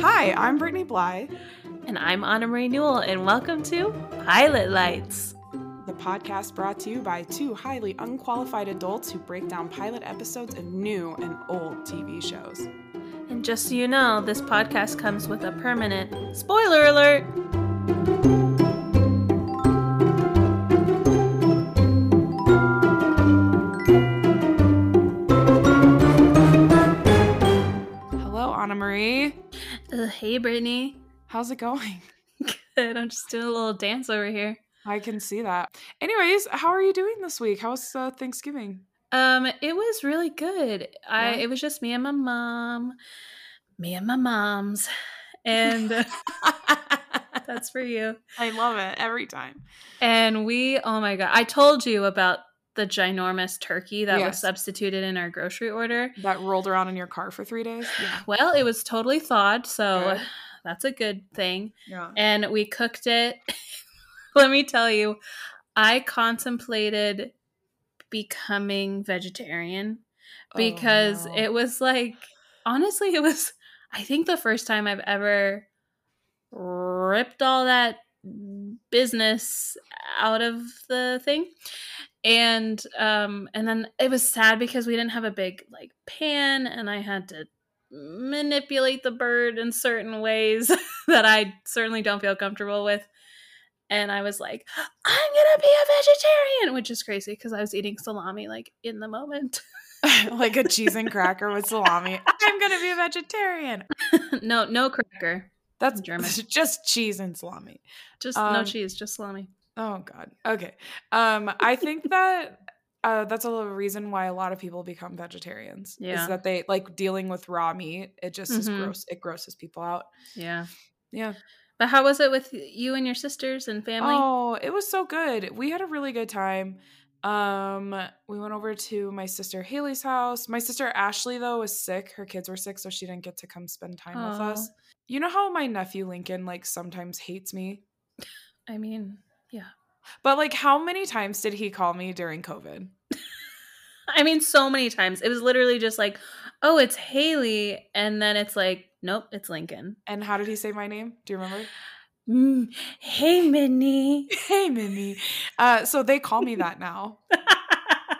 Hi, I'm Brittany Bly. And I'm Anna Marie Newell, and welcome to Pilot Lights, the podcast brought to you by two highly unqualified adults who break down pilot episodes of new and old TV shows. And just so you know, this podcast comes with a permanent spoiler alert. Hello, Anna Marie. Hey, Brittany. How's it going? Good. I'm just doing a little dance over here. I can see that. Anyways, how are you doing this week? How was Thanksgiving? It was really good. Yeah. It was just me and my moms, and that's for you. I love it every time. And oh my God, I told you about the ginormous turkey that was substituted in our grocery order. That rolled around in your car for 3 days? Yeah. Well, it was totally thawed, so that's a good thing. Yeah. And we cooked it. Let me tell you, I contemplated becoming vegetarian because it was like, honestly, it was, I think, the first time I've ever ripped all that business out of the thing. And then it was sad because we didn't have a big like pan, and I had to manipulate the bird in certain ways that I certainly don't feel comfortable with. And I was like, I'm going to be a vegetarian, which is crazy because I was eating salami like in the moment. Like a cheese and cracker with salami. I'm going to be a vegetarian. No cracker. That's German. Just cheese and salami. Just no cheese, just salami. Oh, God. Okay. I think that that's a reason why a lot of people become vegetarians. Yeah. Is that they like dealing with raw meat. It just is gross. It grosses people out. Yeah. Yeah. But how was it with you and your sisters and family? Oh, it was so good. We had a really good time. We went over to my sister Haley's house. My sister Ashley, though, was sick. Her kids were sick, so she didn't get to come spend time with us. You know how my nephew Lincoln, like, sometimes hates me? I mean, yeah. But, like, how many times did he call me during COVID? I mean, so many times. It was literally just like, oh, it's Haley. And then it's like, nope, it's Lincoln. And how did he say my name? Do you remember? Hey, Minnie. Hey, Minnie. So they call me that now.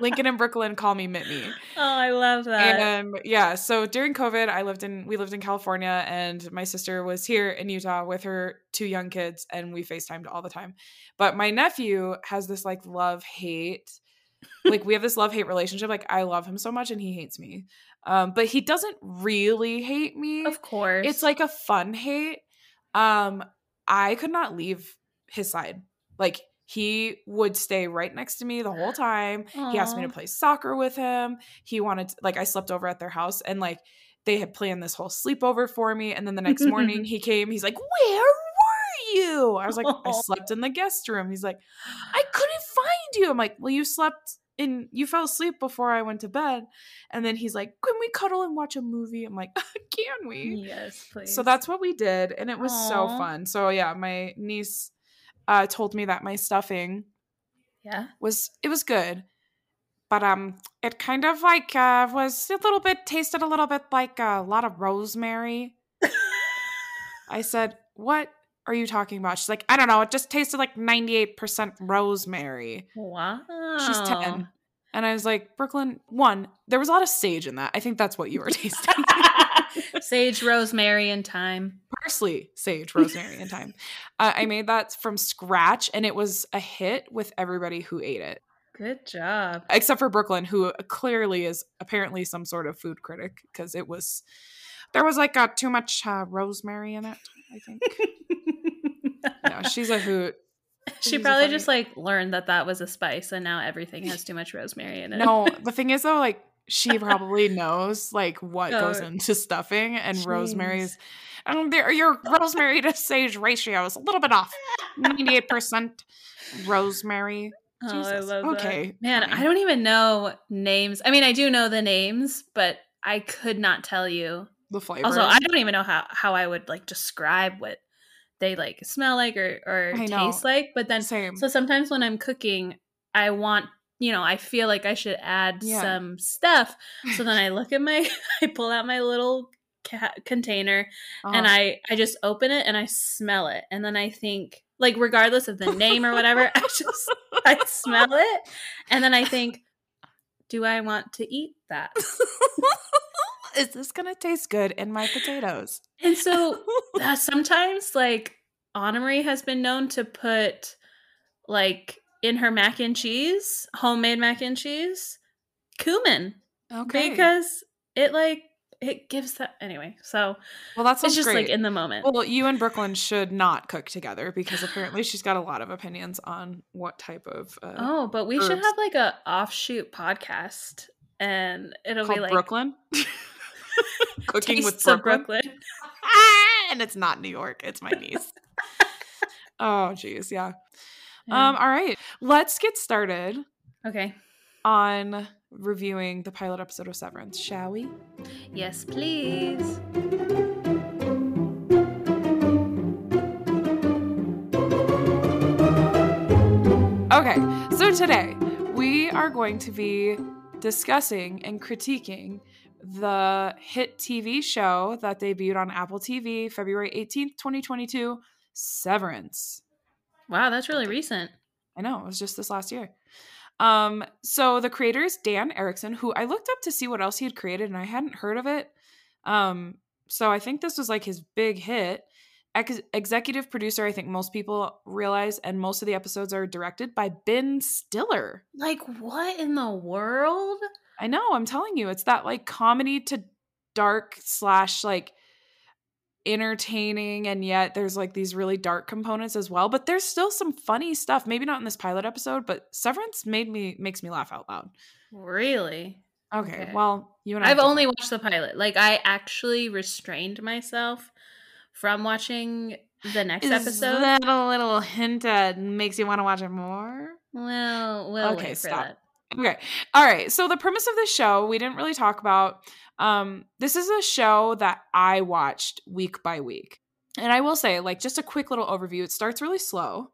Lincoln and Brooklyn call me Minnie. Oh, I love that. And so during COVID, we lived in California, and my sister was here in Utah with her two young kids, and we FaceTimed all the time. But my nephew has this like love-hate. Like, we have this love-hate relationship. Like, I love him so much, and he hates me. But he doesn't really hate me. Of course. It's like a fun hate. I could not leave his side. Like, he would stay right next to me the whole time. Aww. He asked me to play soccer with him. He wanted to, like, I slept over at their house, and, like, they had planned this whole sleepover for me. And then the next morning he came. He's like, where were you? I was like, I slept in the guest room. He's like, I couldn't find you. I'm like, well, you slept... And you fell asleep before I went to bed. And then he's like, can we cuddle and watch a movie? I'm like, can we? Yes, please. So that's what we did. And it was so fun. So yeah, my niece told me that my stuffing was good. But it kind of like tasted a little bit like a lot of rosemary. I said, what are you talking about? She's like, I don't know. It just tasted like 98% rosemary. Wow. She's 10. And I was like, Brooklyn, one, there was a lot of sage in that. I think that's what you were tasting. Sage, rosemary, and thyme. Parsley, sage, rosemary, and thyme. I made that from scratch, and it was a hit with everybody who ate it. Good job. Except for Brooklyn, who clearly is apparently some sort of food critic, because it was, there was like too much rosemary in it, I think. No, she's a hoot. She probably just like learned that was a spice, and now everything has too much rosemary in it. No, the thing is though, like she probably knows like what goes into stuffing, and rosemary's. Your rosemary to sage ratio is a little bit off. 98% rosemary. Oh, Jesus. I love that. Okay, man, I don't even know names. I mean, I do know the names, but I could not tell you the flavor. Also, I don't even know how I would like describe what they like smell like or taste like. But then, so sometimes when I'm cooking, I want you know, I feel like I should add some stuff. So then I look at my, I pull out my little container and I just open it and I smell it. And then I think, like, regardless of the name or whatever, I just, I smell it. And then I think, do I want to eat that? Is this going to taste good in my potatoes? And so sometimes, like, Anna Marie has been known to put, like, in her mac and cheese, homemade mac and cheese, cumin. Okay. Because it, like, it gives that, anyway, so well, that sounds it's just great. Like in the moment. Well, you and Brooklyn should not cook together because apparently she's got a lot of opinions on what type of oh, but we should have like a offshoot podcast and it'll be like Brooklyn cooking with Brooklyn. And it's not New York, it's my niece. Oh geez, yeah. All right, let's get started. Okay. On reviewing the pilot episode of Severance, shall we? Yes, please. Okay, so today we are going to be discussing and critiquing the hit TV show that debuted on Apple TV February 18th, 2022, Severance. Wow, that's really recent. I know, it was just this last year. So the creator is Dan Erickson, who I looked up to see what else he had created and I hadn't heard of it. So I think this was like his big hit. Executive producer, I think most people realize, and most of the episodes are directed by Ben Stiller. Like, what in the world? I know, I'm telling you, it's that like comedy to dark slash like entertaining, and yet there's like these really dark components as well, but there's still some funny stuff. Maybe not in this pilot episode, but Severance makes me laugh out loud. Really? Okay. Well, you and I've only watched the pilot. Like, I actually restrained myself from watching the next episode. That a little hint that makes you want to watch it more? Well, okay, wait for that. Okay. All right. So the premise of this show, we didn't really talk about. This is a show that I watched week by week. And I will say, like, just a quick little overview. It starts really slow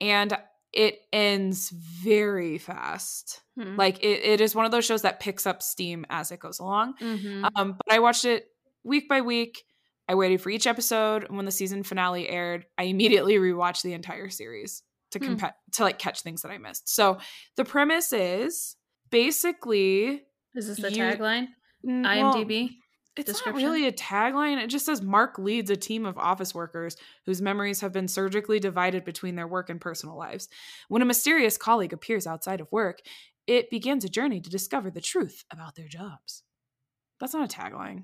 and it ends very fast. Mm-hmm. Like, it is one of those shows that picks up steam as it goes along. Mm-hmm. But I watched it week by week. I waited for each episode. And when the season finale aired, I immediately rewatched the entire series to like catch things that I missed. So the premise is basically... Is this the tagline? IMDb? It's not really a tagline. It just says Mark leads a team of office workers whose memories have been surgically divided between their work and personal lives. When a mysterious colleague appears outside of work, it begins a journey to discover the truth about their jobs. That's not a tagline.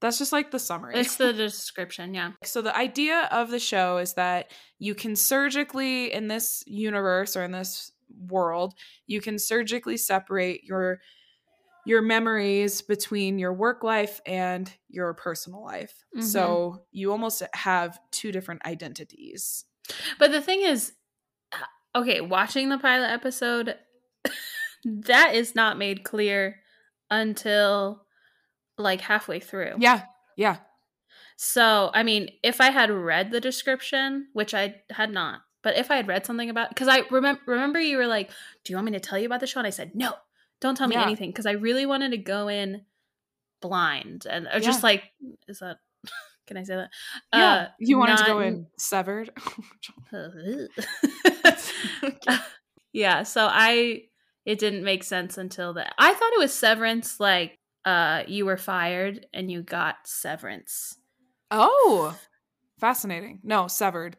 That's just like the summary. It's the description, yeah. So the idea of the show is that you can surgically, in this universe or in this world, you can surgically separate your memories between your work life and your personal life. Mm-hmm. So you almost have two different identities. But the thing is, okay, watching the pilot episode, that is not made clear until... like halfway through. Yeah. Yeah. So, I mean, if I had read the description, which I had not, but if I had read something about, because I remember you were like, do you want me to tell you about the show? And I said, no, don't tell me anything. Because I really wanted to go in blind and or just like, is that, can I say that? Yeah. You wanted to go in severed. Yeah. So it didn't make sense until that. I thought it was Severance, like, you were fired and you got severance. Oh, fascinating. No, severed.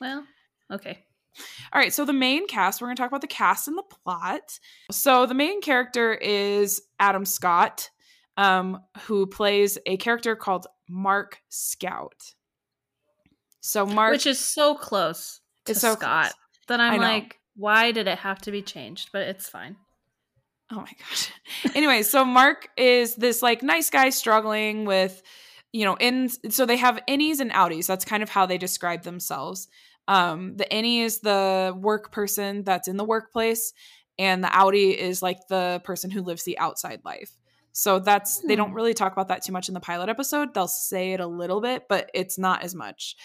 Well, okay. All right. So the main cast, we're going to talk about the cast and the plot. So the main character is Adam Scott, who plays a character called Mark Scout. So Mark, which is so close to Scott that I'm like, why did it have to be changed? But it's fine. Oh my gosh. Anyway, so Mark is this like nice guy struggling with, you know, so they have innies and outies. That's kind of how they describe themselves. The innie is the work person that's in the workplace, and the outie is like the person who lives the outside life. So that's, they don't really talk about that too much in the pilot episode. They'll say it a little bit, but it's not as much.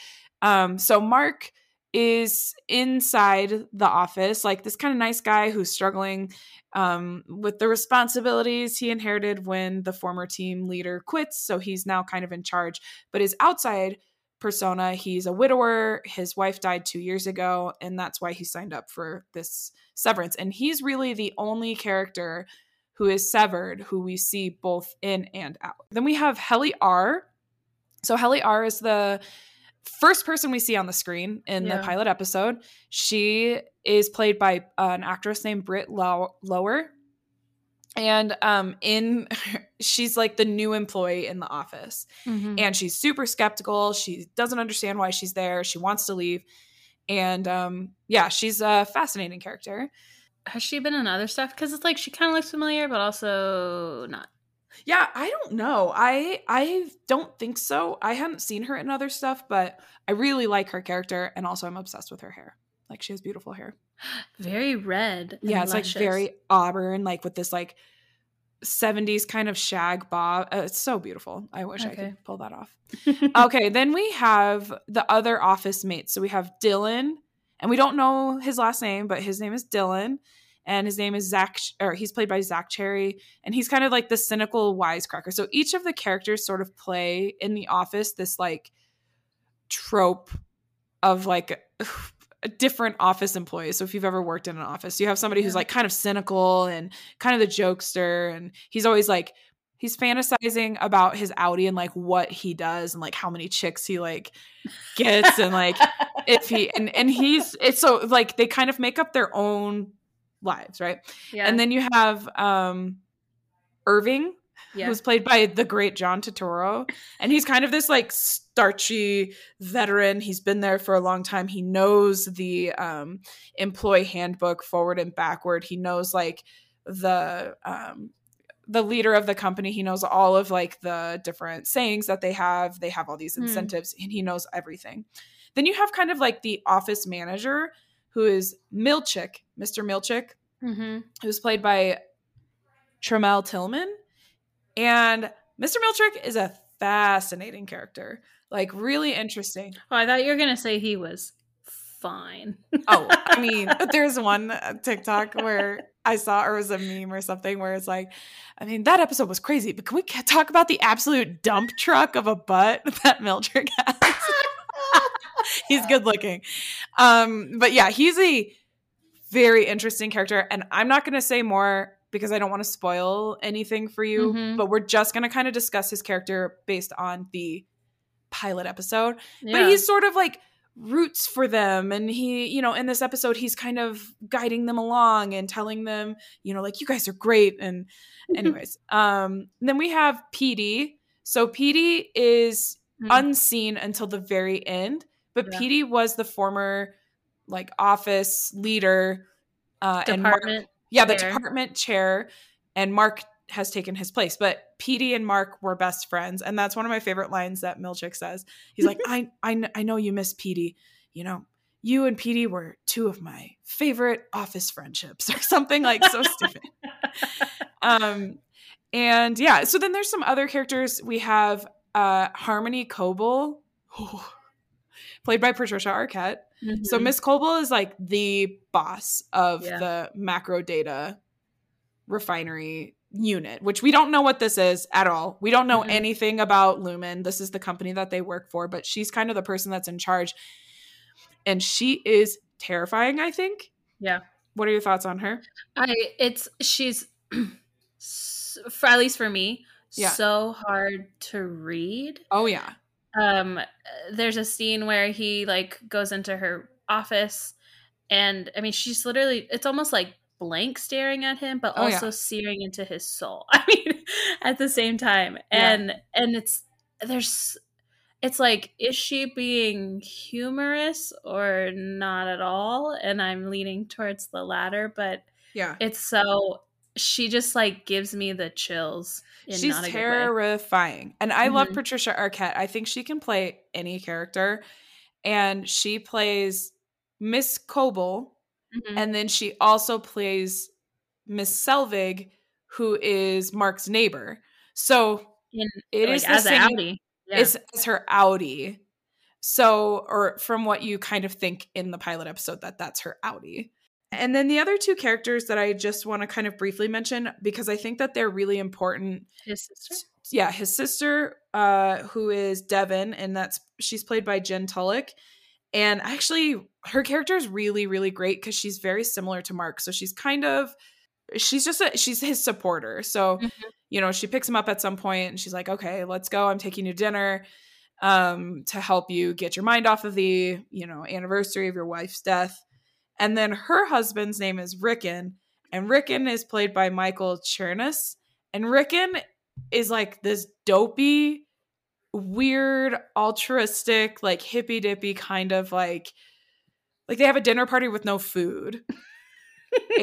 So Mark is inside the office, like this kind of nice guy who's struggling with the responsibilities he inherited when the former team leader quits. So he's now kind of in charge, but his outside persona, he's a widower. His wife died 2 years ago, and that's why he signed up for this severance. And he's really the only character who is severed, who we see both in and out. Then we have Helly R. So Helly R. is the first person we see on the screen in the pilot episode. She is played by an actress named Britt Lower. And she's like the new employee in the office. Mm-hmm. And she's super skeptical. She doesn't understand why she's there. She wants to leave. And she's a fascinating character. Has she been in other stuff? Because it's like she kind of looks familiar, but also not. Yeah, I don't know. I don't think so. I hadn't seen her in other stuff, but I really like her character, and also I'm obsessed with her hair. Like, she has beautiful hair. Very red. Yeah, it's luscious. Like very auburn, like with this like 70s kind of shag bob. It's so beautiful. I wish I could pull that off. Okay, then we have the other office mates. So we have Dylan, and we don't know his last name, but his name is Dylan. And his name is Zach, or he's played by Zach Cherry. And he's kind of like the cynical wisecracker. So each of the characters sort of play in the office this like trope of like different office employees. So if you've ever worked in an office, you have somebody who's like kind of cynical and kind of the jokester. And he's always like, he's fantasizing about his Audi and like what he does and like how many chicks he like gets. And like if he, and he's, it's so like they kind of make up their own lives, right? Yeah. And then you have Irving, who's played by the great John Turturro, and he's kind of this like starchy veteran. He's been there for a long time. He knows the employee handbook forward and backward. He knows like the leader of the company. He knows all of like the different sayings that they have. They have all these incentives, and he knows everything. Then you have kind of like the office manager, who is Milchick, Mr. Milchick, who's played by Tramell Tillman. And Mr. Milchick is a fascinating character. Like, really interesting. Oh, I thought you were going to say he was fine. Oh, I mean, there's one TikTok where I saw, or it was a meme or something, where it's like, I mean, that episode was crazy, but can we talk about the absolute dump truck of a butt that Milchick has? He's good looking. But yeah, he's a very interesting character. And I'm not going to say more because I don't want to spoil anything for you, but we're just going to kind of discuss his character based on the pilot episode. Yeah. But he's sort of like roots for them. And he, you know, in this episode, he's kind of guiding them along and telling them, you know, like, you guys are great. And anyways, then we have Petey. So Petey is unseen until the very end. But Petey was the former like office leader department chair, and Mark has taken his place. But Petey and Mark were best friends, and that's one of my favorite lines that Milchick says. He's like, I know you miss Petey. You know, you and Petey were two of my favorite office friendships, or something like so stupid. And yeah, so then there's some other characters. We have Harmony Cobel. Played by Patricia Arquette. So Miss Cobel is like the boss of the Macrodata Refinery unit, which we don't know what this is at all. We don't know anything about Lumon. This is the company that they work for, but she's kind of the person that's in charge. And she is terrifying, I think. Yeah. What are your thoughts on her? She's, for, at least for me, so hard to read. Oh, yeah. There's a scene where he like goes into her office, and I mean, she's literally, it's almost like blank staring at him, but also searing into his soul. I mean, at the same time. And, and it's like, is she being humorous or not at all? And I'm leaning towards the latter, but it's so, she just like gives me the chills. She's terrifying. And I love Patricia Arquette. I think she can play any character. And she plays Miss Cobel. And then she also plays Miss Selvig, who is Mark's neighbor. So it is the same. It's her Audi. So, or from what you kind of think in the pilot episode, that that's her outie. And then the other two characters that I just want to kind of briefly mention, because I think that they're really important. His sister? Yeah, his sister, who is Devin, and that's, she's played by Jen Tullock. And actually, her character is really, really great because she's very similar to Mark. So she's kind of, she's his supporter. So, you know, she picks him up at some point and she's like, okay, let's go. I'm taking you to dinner to help you get your mind off of the, you know, anniversary of your wife's death. And then her husband's name is Rickon, and Rickon is played by Michael Chernus. And Rickon is like this dopey, weird, altruistic, like hippy dippy kind of like they have a dinner party with no food.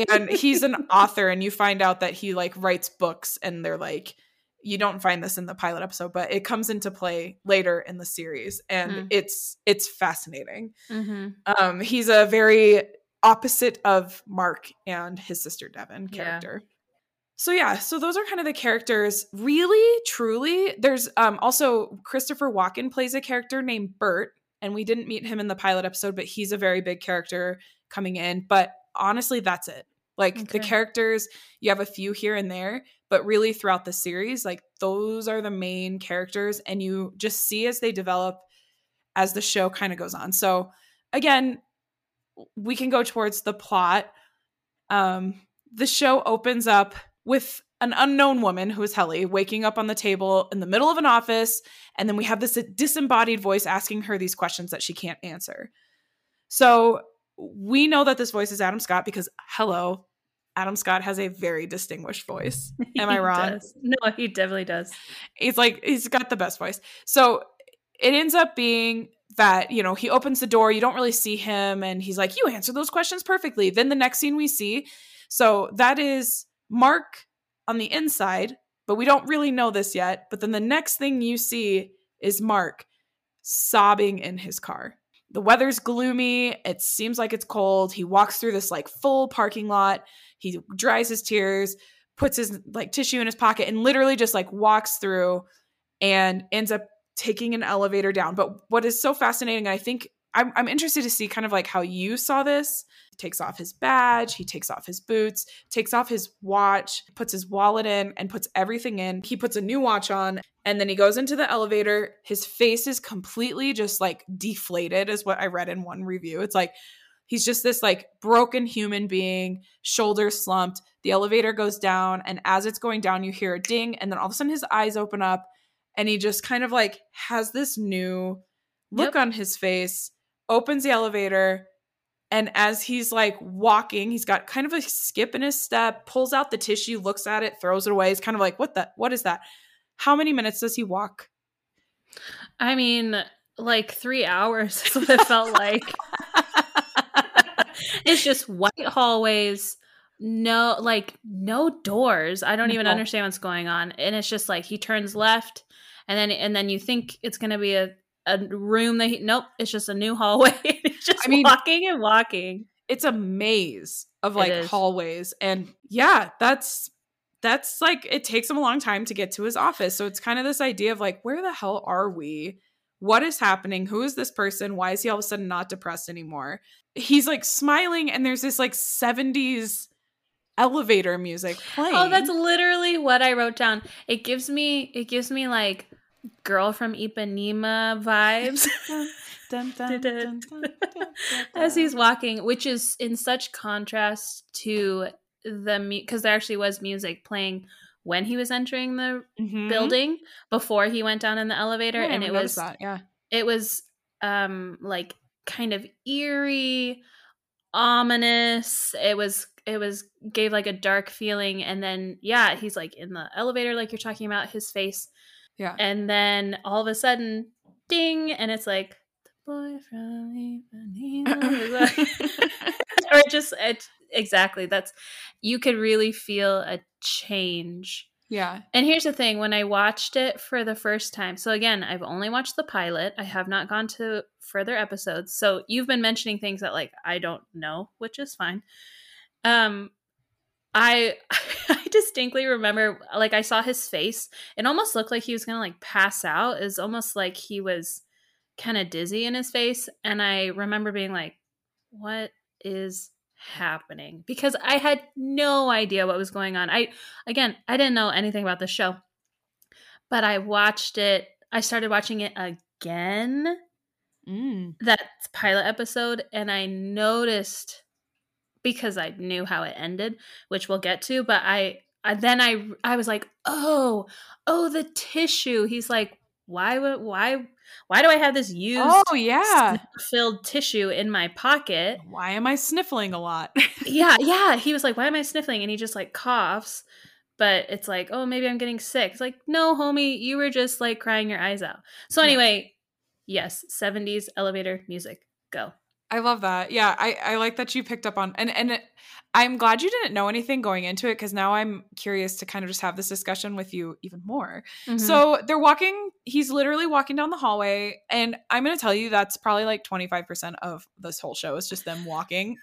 And he's an author, and you find out that he like writes books, and they're like, you don't find this in the pilot episode, but it comes into play later in the series, and it's fascinating. He's a very opposite of Mark and his sister Devin character. So yeah, so those are kind of the characters. Really, truly, there's also Christopher Walken plays a character named Bert, and we didn't meet him in the pilot episode, but he's a very big character coming in. But honestly, that's it. Like the characters, you have a few here and there, but really throughout the series, like those are the main characters, and you just see as they develop as the show kind of goes on. So again, we can go towards the plot. The show opens up with an unknown woman who is Helly waking up on the table in the middle of an office. And then we have this disembodied voice asking her these questions that she can't answer. So we know that this voice is Adam Scott because hello, Adam Scott has a very distinguished voice. Am I wrong? Does. No, he definitely does. He's like, he's got the best voice. So it ends up being that, you know, he opens the door. You don't really see him. And he's like, you answer those questions perfectly. Then the next scene we see. So that is Mark on the inside, but we don't really know this yet. But then the next thing you see is Mark sobbing in his car. The weather's gloomy. It seems like it's cold. He walks through this like full parking lot. He dries his tears, puts his like tissue in his pocket, and literally just like walks through and ends up taking an elevator down. But what is so fascinating, I think I'm interested to see kind of like how you saw this. He takes off his badge. He takes off his boots, takes off his watch, puts his wallet in, and puts everything in. He puts a new watch on. And then he goes into the elevator. His face is completely just like deflated is what I read in one review. It's like, he's just this like broken human being, shoulders slumped. The elevator goes down. And as it's going down, you hear a ding. And then all of a sudden his eyes open up and he just kind of like has this new look on his face, opens the elevator. And as he's like walking, he's got kind of a skip in his step, pulls out the tissue, looks at it, throws it away. He's kind of like, what is that? How many minutes does he walk? I mean, like 3 hours is what it felt like. It's just white hallways, no doors. I don't even understand what's going on. And it's just like he turns left and then you think it's going to be a room that it's just a new hallway. It's just walking and walking. It's a maze of like hallways. And yeah, that's like, it takes him a long time to get to his office. So it's kind of this idea of like, where the hell are we? What is happening? Who is this person? Why is he all of a sudden not depressed anymore? He's like smiling and there's this like 70s elevator music playing. Oh, that's literally what I wrote down. It gives me like Girl from Ipanema vibes. Dun, dun, dun, dun, dun, dun, dun. As he's walking, which is in such contrast to because there actually was music playing when he was entering the building before he went down in the elevator, and it was that, it was like kind of eerie, ominous. It was gave like a dark feeling, and then he's like in the elevator, like you're talking about, his face, and then all of a sudden, ding, and it's like the boy from Ipanema. Or just exactly. You could really feel a change. Yeah. And here's the thing. When I watched it for the first time, so again, I've only watched the pilot. I have not gone to further episodes. So you've been mentioning things that like, I don't know, which is fine. I distinctly remember, like I saw his face. It almost looked like he was going to like pass out. It was almost like he was kind of dizzy in his face. And I remember being like, what is happening? Because I had no idea what was going on. I didn't know anything about the show, but I watched it. I started watching it again, that pilot episode. And I noticed, because I knew how it ended, which we'll get to, but I was like, oh, the tissue. He's like, why do I have this used filled tissue in my pocket? Why am I sniffling a lot? Yeah. He was like, why am I sniffling? And he just like coughs, but it's like, oh, maybe I'm getting sick. It's like, no, homie, you were just like crying your eyes out. So anyway, yes, 70s elevator music, go. I love that. Yeah, I like that you picked up on, and I'm glad you didn't know anything going into it, because now I'm curious to kind of just have this discussion with you even more. Mm-hmm. So they're walking, he's literally walking down the hallway, and I'm going to tell you that's probably like 25% of this whole show is just them walking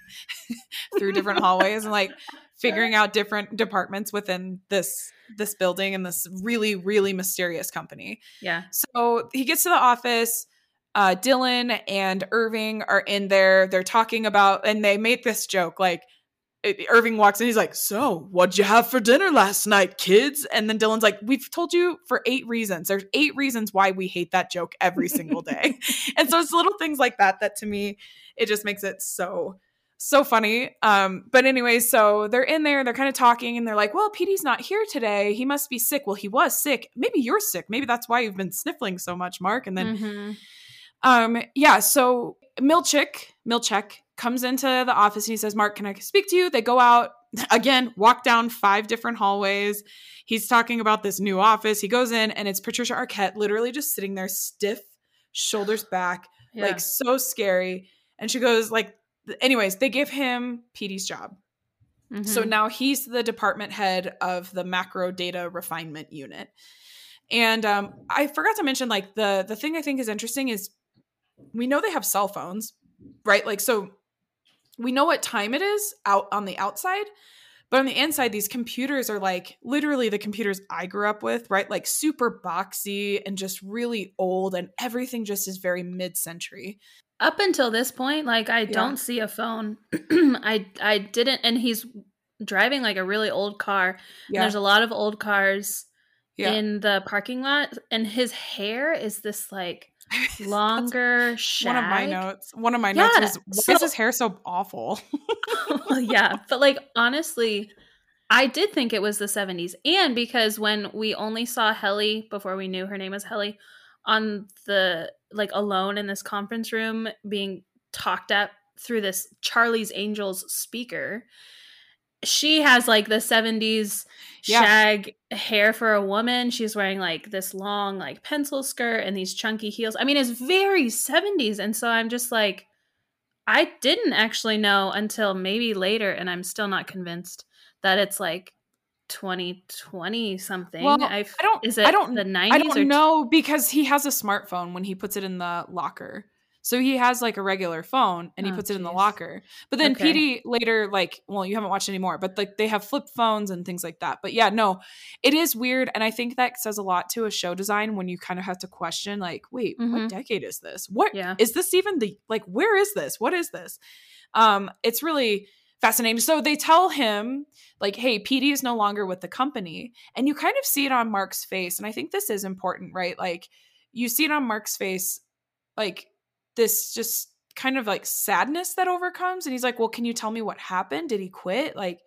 through different hallways and like figuring out different departments within this building and this really, really mysterious company. Yeah. So he gets to the office. Dylan and Irving are in there. They're talking about, and they make this joke, like Irving walks in. He's like, so what'd you have for dinner last night, kids? And then Dylan's like, we've told you for 8 reasons. There's 8 reasons why we hate that joke every single day. And so it's little things like that to me, it just makes it so, so funny. But anyway, so they're in there, they're kind of talking, and they're like, well, PD's not here today. He must be sick. Well, he was sick. Maybe you're sick. Maybe that's why you've been sniffling so much, Mark. And then, so Milchek comes into the office and he says, Mark, can I speak to you? They go out again, walk down 5 different hallways. He's talking about this new office. He goes in and it's Patricia Arquette literally just sitting there stiff, shoulders back, like so scary. And she goes like, anyways, they give him PD's job. Mm-hmm. So now he's the department head of the Macrodata Refinement Unit. And I forgot to mention, like, the thing I think is interesting is we know they have cell phones, right? Like, so we know what time it is out on the outside, but on the inside, these computers are like literally the computers I grew up with, right? Like super boxy and just really old, and everything just is very mid-century. Up until this point, like, I don't see a phone. I didn't. And he's driving like a really old car. Yeah. And there's a lot of old cars. Yeah. In the parking lot, and his hair is this like longer shag. One of my notes is, why is his hair so awful? But like, honestly, I did think it was the 70s, and because when we only saw Helly, before we knew her name was Helly, on the like alone in this conference room being talked at through this Charlie's Angels speaker, she has like the 70s shag hair for a woman. She's wearing like this long like pencil skirt and these chunky heels. I mean, it's very 70s. And so I'm just like, I didn't actually know until maybe later, and I'm still not convinced that it's like 2020 something. Well, is it the 90s? I don't know, because he has a smartphone when he puts it in the locker. So he has like a regular phone, and he puts it in the locker. But then PD later, like, well, you haven't watched any more, but like they have flip phones and things like that. But yeah, no, it is weird. And I think that says a lot to a show design when you kind of have to question, like, wait, what decade is this? What is this even where is this? What is this? It's really fascinating. So they tell him like, hey, PD is no longer with the company. And you kind of see it on Mark's face. And I think this is important, right? Like, you see it on Mark's face, like, this just kind of like sadness that overcomes. And he's like, well, can you tell me what happened? Did he quit? Like,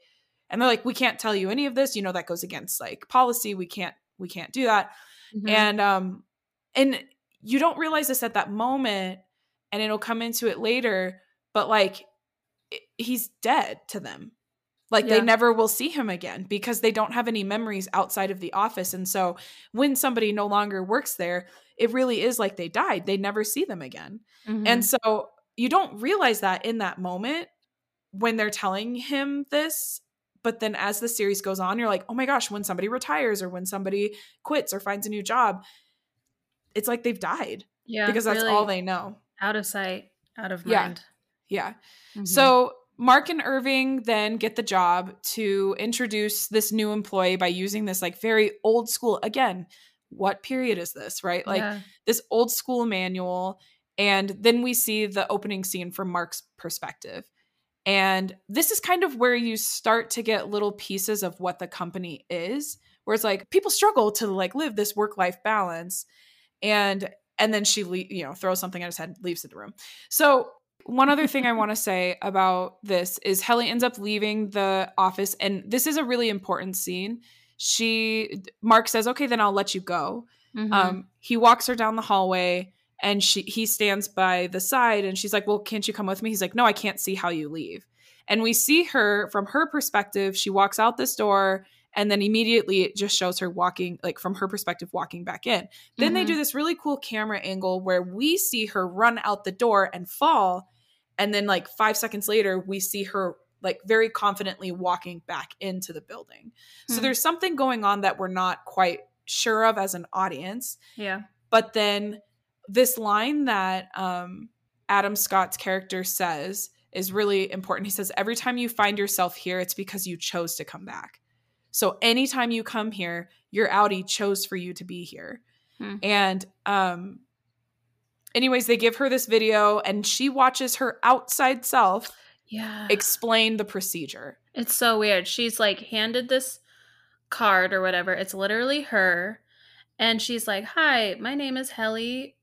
and they're like, we can't tell you any of this. You know, that goes against like policy. We can't do that. Mm-hmm. And you don't realize this at that moment, and it'll come into it later, but like he's dead to them. Like they never will see him again, because they don't have any memories outside of the office. And so when somebody no longer works there, it really is like they died. They never see them again. Mm-hmm. And so you don't realize that in that moment when they're telling him this. But then as the series goes on, you're like, oh my gosh, when somebody retires or when somebody quits or finds a new job, it's like they've died. Yeah, because that's really all they know. Out of sight, out of mind. Yeah. Mm-hmm. So Mark and Irving then get the job to introduce this new employee by using this like very old school, again, what period is this, right? Like this old school manual. And then we see the opening scene from Mark's perspective. And this is kind of where you start to get little pieces of what the company is, where it's like people struggle to like live this work-life balance. And then she, throws something at his head, leaves the room. So one other thing I want to say about this is Helly ends up leaving the office. And this is a really important scene. Mark says, okay, then I'll let you go. Mm-hmm. He walks her down the hallway and he stands by the side and she's like, well, can't you come with me? He's like, no, I can't see how you leave. And we see her from her perspective. She walks out this door and then immediately it just shows her walking, like from her perspective, walking back in. Then mm-hmm. they do this really cool camera angle where we see her run out the door and fall. And then like 5 seconds later, we see her like very confidently walking back into the building. Mm-hmm. So there's something going on that we're not quite sure of as an audience. Yeah. But then this line that Adam Scott's character says is really important. He says, every time you find yourself here, it's because you chose to come back. So anytime you come here, your Audi chose for you to be here. Hmm. And anyways, they give her this video and she watches her outside self explain the procedure. It's so weird. She's like handed this card or whatever. It's literally her. And she's like, hi, my name is Helly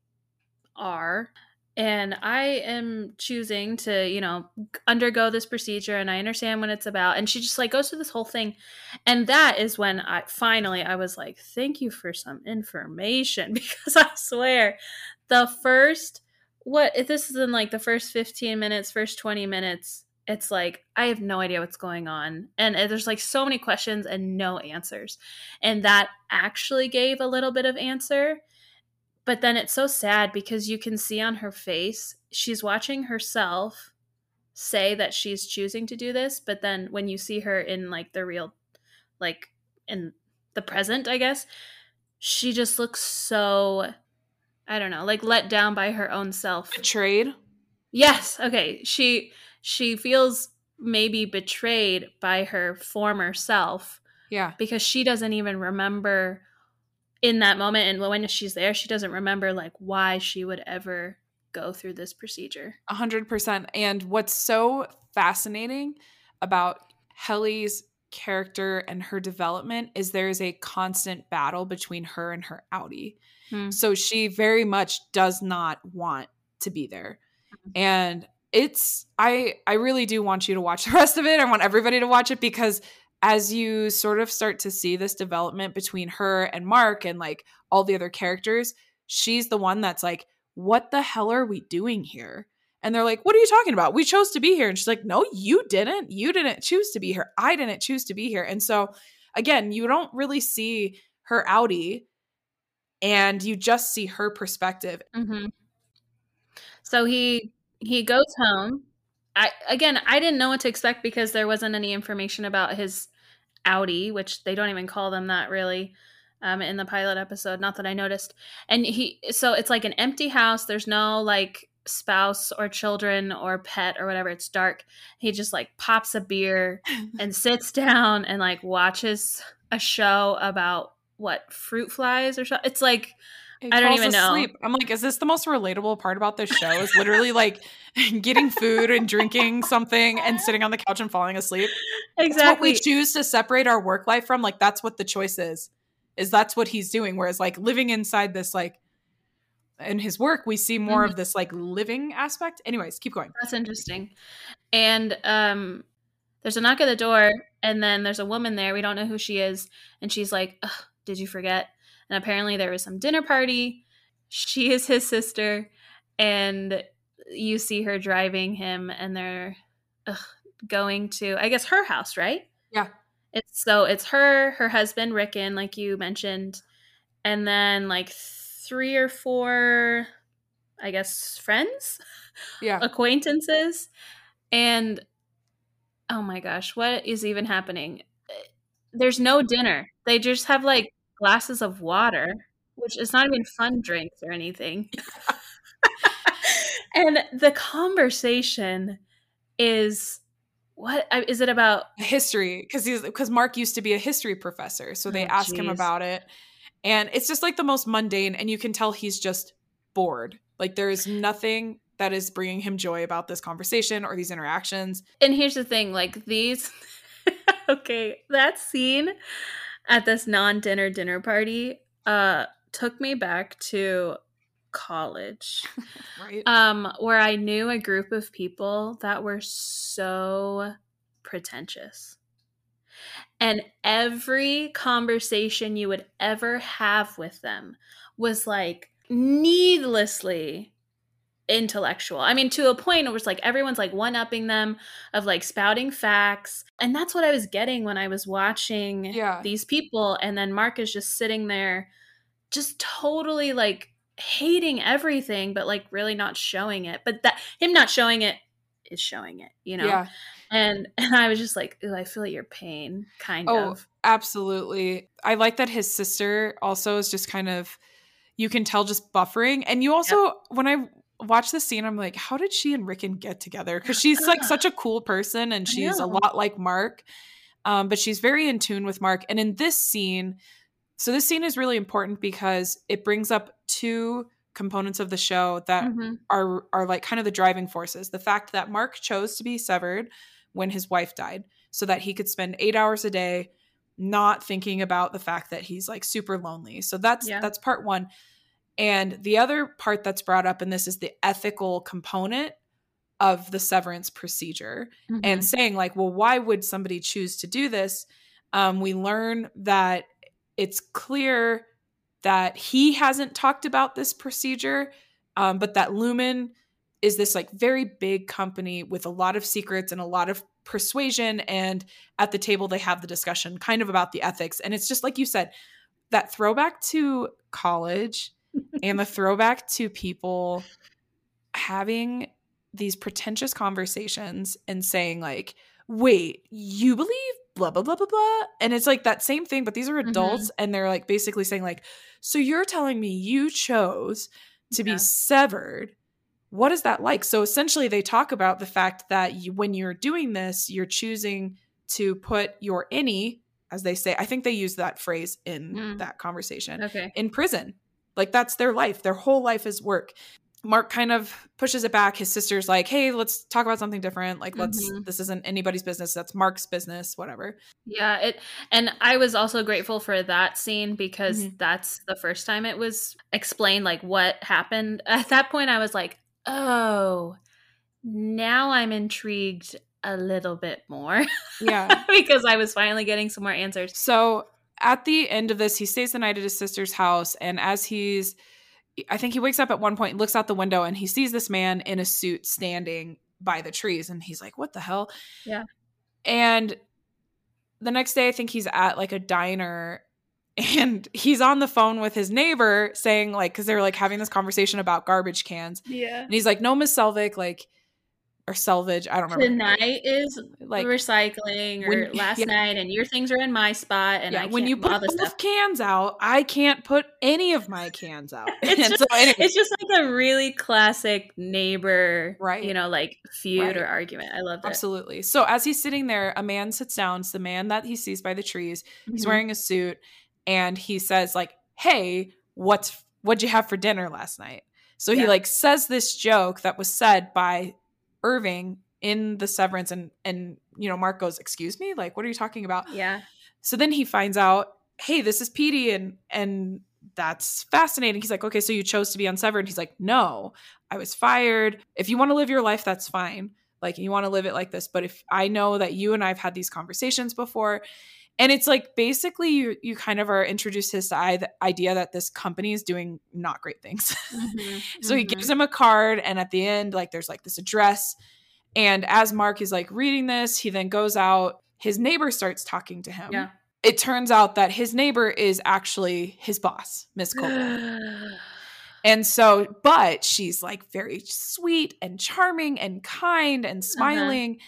R. and I am choosing to, undergo this procedure, and I understand what it's about. And she just like goes through this whole thing. And that is when I was like, thank you for some information, because I swear this is in like the first 15 minutes, first 20 minutes. It's like, I have no idea what's going on. And there's like so many questions and no answers. And that actually gave a little bit of answer. But then it's so sad because you can see on her face, she's watching herself say that she's choosing to do this. But then when you see her in like the real, like in the present, I guess, she just looks so, I don't know, like let down by her own self. Betrayed? Yes. Okay. She feels maybe betrayed by her former self. Yeah. Because she doesn't even remember in that moment, and when she's there, she doesn't remember like why she would ever go through this procedure. 100%. And what's so fascinating about Helly's character and her development is there is a constant battle between her and her Audi. Hmm. So she very much does not want to be there. Hmm. And I really do want you to watch the rest of it. I want everybody to watch it, because as you sort of start to see this development between her and Mark and like all the other characters, she's the one that's like, what the hell are we doing here? And they're like, what are you talking about? We chose to be here. And she's like, no, you didn't. You didn't choose to be here. I didn't choose to be here. And so again, you don't really see her Audi and you just see her perspective. Mm-hmm. So he goes home. I didn't know what to expect because there wasn't any information about his Audi, which they don't even call them that really in the pilot episode. Not that I noticed. And so it's like an empty house. There's no like spouse or children or pet or whatever. It's dark. He just like pops a beer and sits down and like watches a show about what, fruit flies or something. It's like, I don't even know. I'm like, is this the most relatable part about this show? Is literally like getting food and drinking something and sitting on the couch and falling asleep. Exactly. That's what we choose to separate our work life from. Like, that's what the choice is that's what he's doing. Whereas like living inside this, like in his work, we see more mm-hmm. of this like living aspect. Anyways, keep going. That's interesting. And there's a knock at the door and then there's a woman there. We don't know who she is. And she's like, ugh, did you forget? And apparently there was some dinner party. She is his sister. And you see her driving him. And they're going to, I guess, her house, right? Yeah. It's her husband, Rickon, like you mentioned. And then like 3 or 4, I guess, friends? Yeah. Acquaintances. And oh my gosh, what is even happening? There's no dinner. They just have like glasses of water, which is not even fun drinks or anything. And the conversation is, what is it about? History, because Mark used to be a history professor, so they ask him about it, and it's just like the most mundane, and you can tell he's just bored. Like, there is nothing that is bringing him joy about this conversation or these interactions. And here's the thing, like, these... Okay, that scene at this non-dinner dinner party took me back to college. Right. Where I knew a group of people that were so pretentious. And every conversation you would ever have with them was like needlessly intellectual. I mean, to a point it was like everyone's like one-upping them of like spouting facts. And that's what I was getting when I was watching these people. And then Mark is just sitting there just totally like hating everything, but like really not showing it. But that him not showing it is showing it, you know? Yeah. And I was just like, ooh, I feel like your pain kind of. Absolutely. I like that his sister also is just kind of, you can tell, just buffering. And you also, when I watch the scene, I'm like, how did she and Rickon get together? Because she's like such a cool person and she's a lot like Mark, but she's very in tune with Mark. And in this scene, so this scene is really important because it brings up two components of the show that are like kind of the driving forces. The fact that Mark chose to be severed when his wife died so that he could spend 8 hours a day not thinking about the fact that he's like super lonely. So that's part one. And the other part that's brought up in this is the ethical component of the severance procedure and saying like, well, why would somebody choose to do this? We learn that it's clear that he hasn't talked about this procedure, but that Lumon is this like very big company with a lot of secrets and a lot of persuasion. And at the table, they have the discussion kind of about the ethics. And it's just like you said, that throwback to college and the throwback to people having these pretentious conversations and saying like, wait, you believe blah, blah, blah, blah, blah. And it's like that same thing, but these are adults and they're like basically saying like, so you're telling me you chose to be severed. What is that like? So essentially they talk about the fact that when you're doing this, you're choosing to put your innie, as they say, I think they use that phrase in that conversation, in prison. Like, that's their life. Their whole life is work. Mark kind of pushes it back. His sister's like, hey, let's talk about something different. Like, this isn't anybody's business. That's Mark's business, whatever. Yeah. And I was also grateful for that scene because that's the first time it was explained, like, what happened. At that point, I was like, oh, now I'm intrigued a little bit more. Yeah. Because I was finally getting some more answers. So at the end of this, he stays the night at his sister's house. And as I think he wakes up at one point, looks out the window, and he sees this man in a suit standing by the trees. And he's like, what the hell? Yeah. And the next day, I think he's at like a diner and he's on the phone with his neighbor saying like, cause they were like having this conversation about garbage cans. Yeah. And he's like, no, Miss Selvig, like, or salvage, I don't remember. Tonight is like recycling, or last night, and your things are in my spot, and I can't. When you put all the cans out, I can't put any of my cans out. It's just like a really classic neighbor, you know, like feud or argument. I love that. Absolutely. So as he's sitting there, a man sits down. It's the man that he sees by the trees. He's wearing a suit, and he says like, "Hey, what'd you have for dinner last night?" So he like says this joke that was said by Irving in the severance, and you know, Mark goes, excuse me, like, what are you talking about? Yeah. So then he finds out, hey, this is Petey, and that's fascinating. He's like, okay, so you chose to be unsevered. He's like, no, I was fired. If you want to live your life, that's fine. Like, you want to live it like this, but if I know that you and I've had these conversations before. And it's like, basically you kind of are introduced to the idea that this company is doing not great things. So he gives him a card, and at the end, like, there's like this address. And as Mark is like reading this, he then goes out, his neighbor starts talking to him. Yeah. It turns out that his neighbor is actually his boss, Miss Cobel. And so, but she's like very sweet and charming and kind and smiling.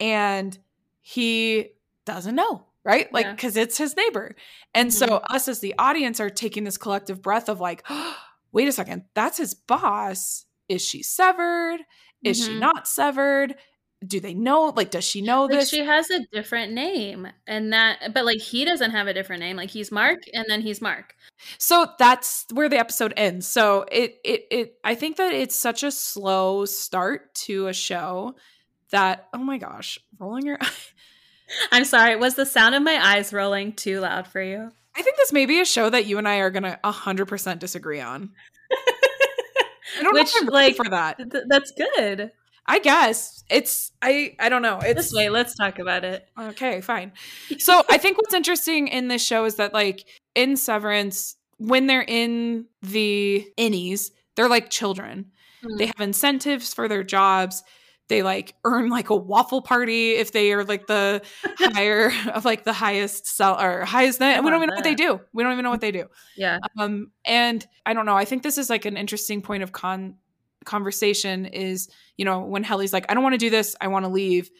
And he doesn't know. Right? Like, because it's his neighbor. And so us as the audience are taking this collective breath of like, oh, wait a second, that's his boss. Is she severed? Is she not severed? do they know? Like, does she know this? She has a different name, and that, but like he doesn't have a different name. Like he's Mark, and then he's Mark. So that's where the episode ends. So it I think that it's such a slow start to a show that, oh my gosh, rolling your eye. I'm sorry. Was the sound of my eyes rolling too loud for you? I think this may be a show that you and I are going to 100% disagree on. I don't know if I'm ready for that. That's good. I guess it's, I don't know. It's this way. Let's talk about it. Okay, fine. So I think what's interesting in this show is that, like, in Severance, when they're in the innies, they're like children. Mm-hmm. They have incentives for their jobs. They like earn like a waffle party if they are like the higher of like the highest sell or highest net. And we don't even know what they do. We don't even know what they do. Yeah. And I don't know. I think this is like an interesting point of conversation is, you know, when Helly's like, I don't want to do this. I want to leave.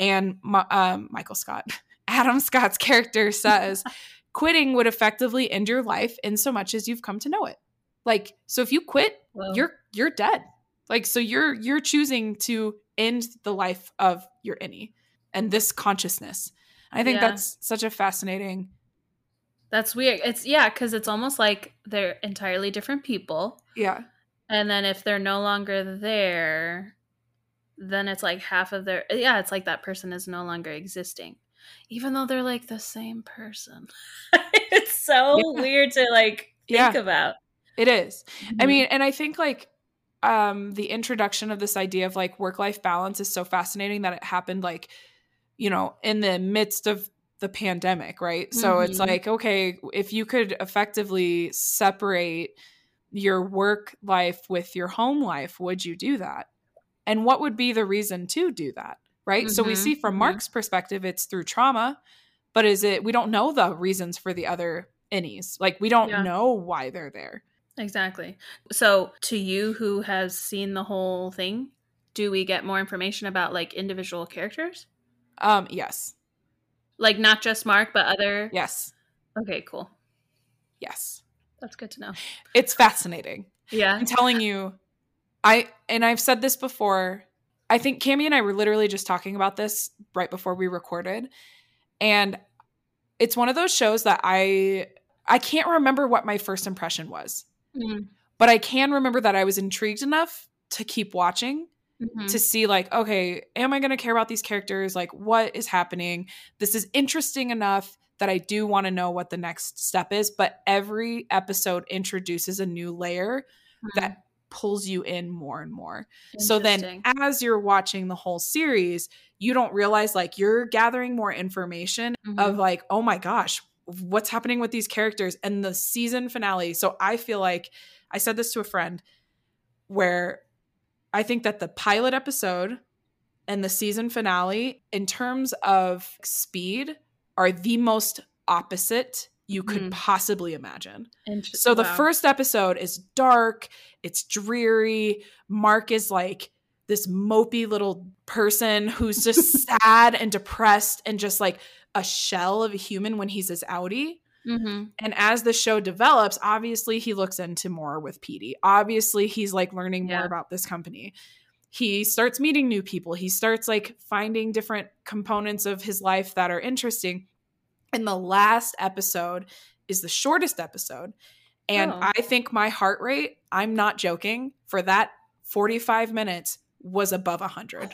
And Adam Scott's character says, quitting would effectively end your life in so much as you've come to know it. Like, so if you quit, you're dead. Like, so you're choosing to end the life of your innie and this consciousness. I think that's such a fascinating. That's weird. It's because it's almost like they're entirely different people. Yeah. And then if they're no longer there, then it's like half of their it's like that person is no longer existing, even though they're like the same person. It's so weird to like think about. It is. Mm-hmm. I mean, and I think like the introduction of this idea of like work-life balance is so fascinating that it happened like, you know, in the midst of the pandemic, right? Mm-hmm. So it's like, okay, if you could effectively separate your work life with your home life, would you do that? And what would be the reason to do that, right? Mm-hmm. So we see from Mark's perspective, it's through trauma, but we don't know the reasons for the other innies. Like we don't know why they're there. Exactly. So to you who has seen the whole thing, do we get more information about like individual characters? Yes. Like not just Mark, but other? Yes. Okay, cool. Yes. That's good to know. It's fascinating. Yeah. I'm telling you, I've said this before. I think Cammie and I were literally just talking about this right before we recorded. And it's one of those shows that I can't remember what my first impression was. Mm. But I can remember that I was intrigued enough to keep watching, to see like, okay, am I going to care about these characters? Like, what is happening? This is interesting enough that I do want to know what the next step is. But every episode introduces a new layer that pulls you in more and more. So then as you're watching the whole series, you don't realize like you're gathering more information of like, oh my gosh, what's happening with these characters and the season finale. So I feel like I said this to a friend where I think that the pilot episode and the season finale in terms of speed are the most opposite you could possibly imagine. So the first episode is dark. It's dreary. Mark is like this mopey little person who's just sad and depressed and just like a shell of a human when he's his outie. Mm-hmm. And as the show develops, obviously he looks into more with Petey. Obviously he's like learning more about this company. He starts meeting new people. He starts like finding different components of his life that are interesting. And the last episode is the shortest episode. And I think my heart rate, I'm not joking, for that 45 minutes was above 100.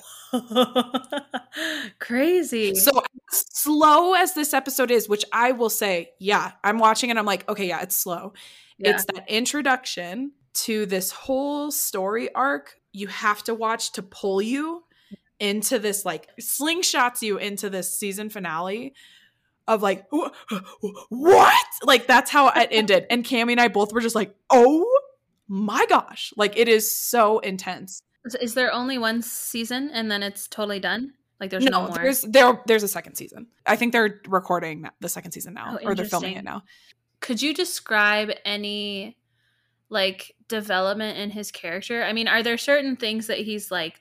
Crazy. So as slow as this episode is, which I will say, I'm watching and I'm like, okay, it's slow. Yeah. It's that introduction to this whole story arc you have to watch to pull you into this, like slingshots you into this season finale of like, what? Like that's how it ended. And Cammie and I both were just like, oh my gosh. Like it is so intense. Is there only one season and then it's totally done? Like there's no more? There's a second season. I think they're recording the second season now, or they're filming it now. Could you describe any like development in his character? I mean, are there certain things that he's like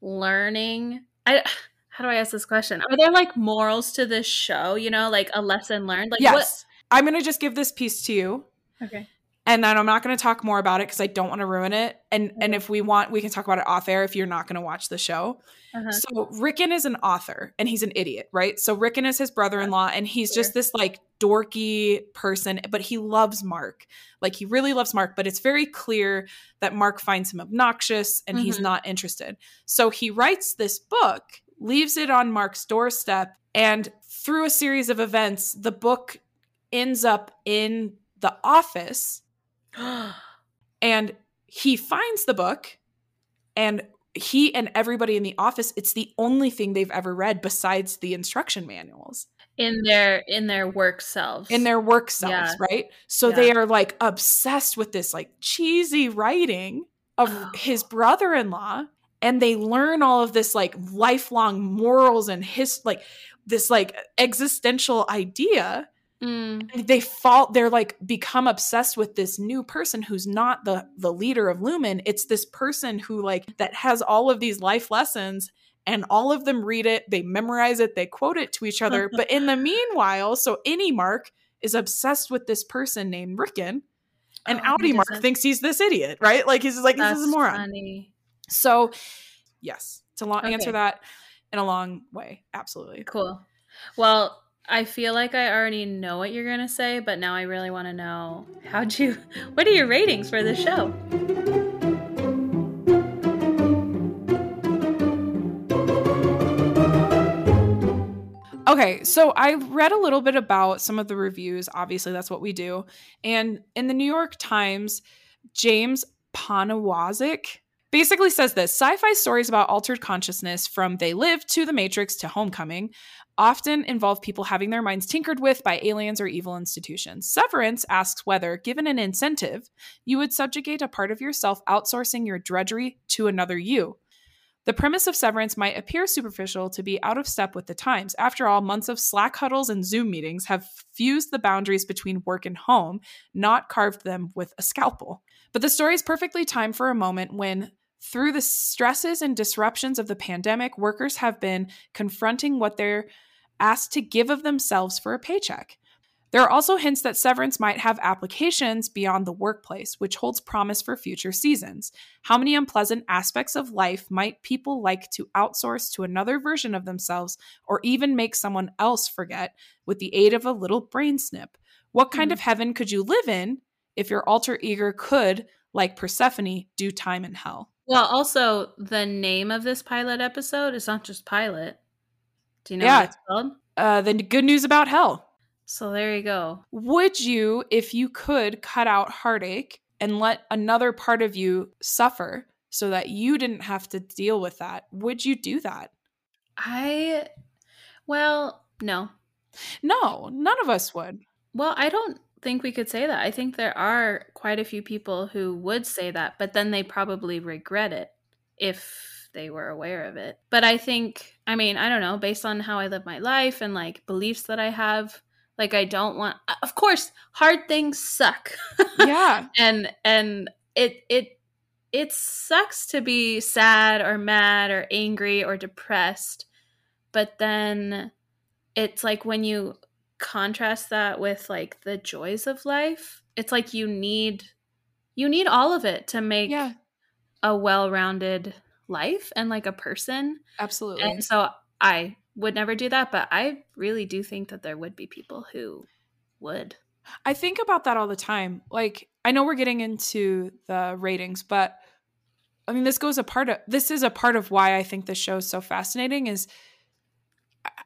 learning? How do I ask this question? Are there like morals to this show? You know, like a lesson learned? Like, yes. I'm going to just give this piece to you. Okay. And then I'm not going to talk more about it because I don't want to ruin it. And if we want, we can talk about it off air if you're not going to watch the show. Uh-huh. So Rickon is an author and he's an idiot, right? So Rickon is his brother-in-law and he's just this like dorky person, but he loves Mark. Like he really loves Mark, but it's very clear that Mark finds him obnoxious and he's not interested. So he writes this book, leaves it on Mark's doorstep, and through a series of events, the book ends up in the office. And he finds the book, and he and everybody in the office, it's the only thing they've ever read besides the instruction manuals. In their work selves. Right? So they are like obsessed with this like cheesy writing of his brother-in-law, and they learn all of this like lifelong morals and his like this like existential idea. Mm. They're like become obsessed with this new person who's not the leader of Lumen. It's this person who like that has all of these life lessons, and all of them read it, they memorize it, they quote it to each other. But in the meanwhile, so Innie Mark is obsessed with this person named Rickon, and Outie Mark thinks he's this idiot, right? Like he's just like, this is a moron. Funny. So yes, it's a long answer that in a long way. Absolutely. Cool. Well, I feel like I already know what you're going to say, but now I really want to know what are your ratings for this show? Okay, so I read a little bit about some of the reviews. Obviously, that's what we do. And in the New York Times, James Poniewozik basically says this: sci-fi stories about altered consciousness, from They Live to The Matrix to Homecoming, often involve people having their minds tinkered with by aliens or evil institutions. Severance asks whether, given an incentive, you would subjugate a part of yourself, outsourcing your drudgery to another you. The premise of Severance might appear superficial, to be out of step with the times. After all, months of Slack huddles and Zoom meetings have fused the boundaries between work and home, not carved them with a scalpel. But the story is perfectly timed for a moment when, through the stresses and disruptions of the pandemic, workers have been confronting what they're asked to give of themselves for a paycheck. There are also hints that Severance might have applications beyond the workplace, which holds promise for future seasons. How many unpleasant aspects of life might people like to outsource to another version of themselves, or even make someone else forget with the aid of a little brain snip? What kind of heaven could you live in if your alter ego could, like Persephone, do time in hell? Well, also, the name of this pilot episode is not just pilot. Do you know what it's called? The Good News About Hell. So there you go. Would you, if you could, cut out heartache and let another part of you suffer so that you didn't have to deal with that? Would you do that? No. No, none of us would. Well, I don't think we could say that. I think there are quite a few people who would say that, but then they probably regret it if they were aware of it. But I think, I mean, I don't know, based on how I live my life and like beliefs that I have, like, I don't want, of course, hard things suck. Yeah. And it sucks to be sad or mad or angry or depressed. But then it's like when you contrast that with like the joys of life, it's like you need all of it to make a well-rounded life and like a person. Absolutely. And so I would never do that, but I really do think that there would be people who would. I think about that all the time. Like, I know we're getting into the ratings, but I mean, this is a part of why I think the show is so fascinating, is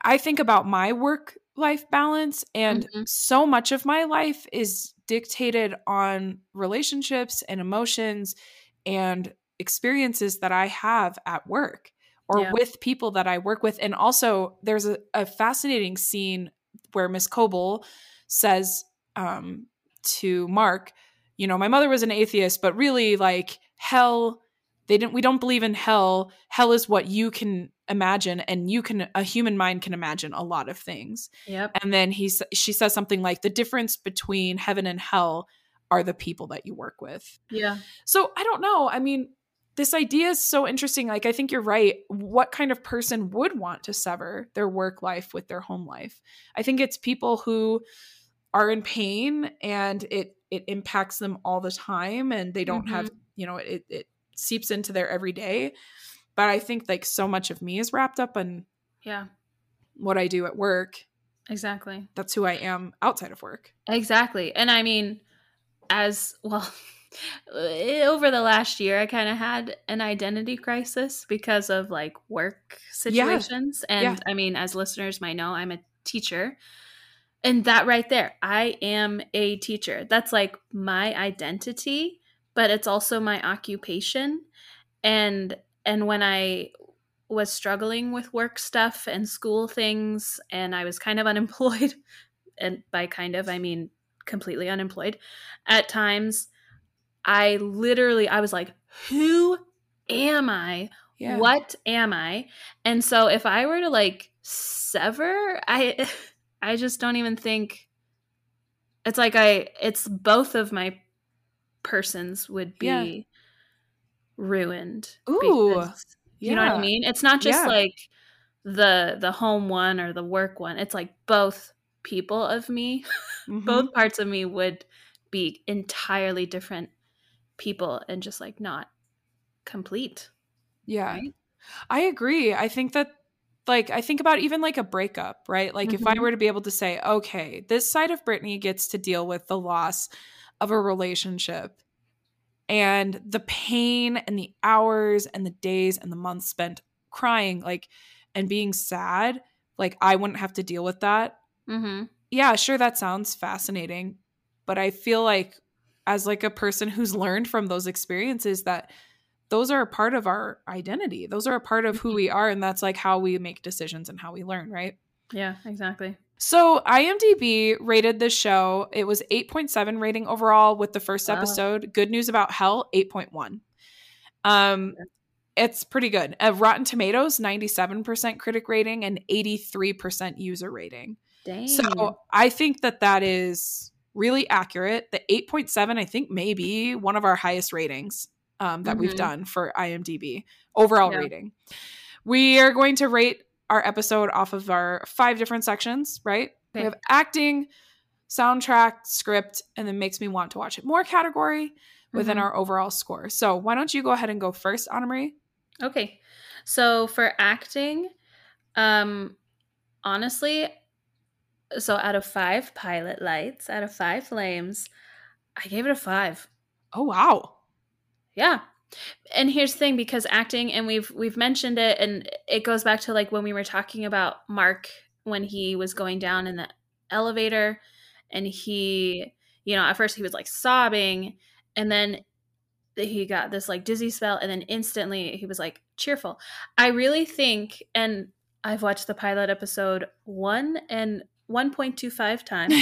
I think about my work-life balance, and so much of my life is dictated on relationships and emotions and experiences that I have at work, or with people that I work with. And also there's a fascinating scene where Miss Cobel says to Mark, you know, my mother was an atheist, but really like hell, we don't believe in hell. Hell is what you can imagine, and a human mind can imagine a lot of things. Yep. And then she says something like, the difference between heaven and hell are the people that you work with. Yeah. So I don't know. I mean, this idea is so interesting. Like, I think you're right. What kind of person would want to sever their work life with their home life? I think it's people who are in pain, and it impacts them all the time, and they don't have, you know, it seeps into their everyday. But I think like so much of me is wrapped up in what I do at work. Exactly. That's who I am outside of work. Exactly. And I mean, as well, over the last year, I kind of had an identity crisis because of like work situations. Yeah. And I mean, as listeners might know, I'm a teacher. And that right there, I am a teacher. That's like my identity, but it's also my occupation. And when I was struggling with work stuff and school things, and I was kind of unemployed, and by kind of, I mean completely unemployed at times, I was like, who am I? Yeah. What am I? And so if I were to like sever, I just don't even think it's like it's both of my persons would be ruined. Ooh. Because, you know what I mean? It's not just like the home one or the work one. It's like both people of me, both parts of me would be entirely different people and just like not complete. Yeah. Right? I agree. I think that like, I think about even like a breakup, right? Like if I were to be able to say, okay, this side of Brittany gets to deal with the loss of a relationship and the pain and the hours and the days and the months spent crying, like, and being sad, like I wouldn't have to deal with that. Yeah, sure. That sounds fascinating. But I feel like as like a person who's learned from those experiences that those are a part of our identity. Those are a part of who we are. And that's like how we make decisions and how we learn, right? Yeah, exactly. So IMDb rated this show. It was 8.7 rating overall with the first episode. Good News About Hell, 8.1. It's pretty good. Rotten Tomatoes, 97% critic rating and 83% user rating. Dang. So I think that is really accurate. The 8.7, I think, may be one of our highest ratings that we've done for IMDb overall rating. We are going to rate our episode off of our 5 different sections, right? Okay. We have acting, soundtrack, script, and then makes me want to watch it more category within our overall score. So why don't you go ahead and go first, Anna Marie? Okay. So for acting, honestly, so out of 5 Pilot Lights, out of 5 flames, I gave it a 5. Oh, wow. Yeah. And here's the thing, because acting, and we've mentioned it, and it goes back to like when we were talking about Mark when he was going down in the elevator and he, you know, at first he was like sobbing and then he got this like dizzy spell and then instantly he was like cheerful. I really think, and I've watched the pilot episode 1 and 1.25 times.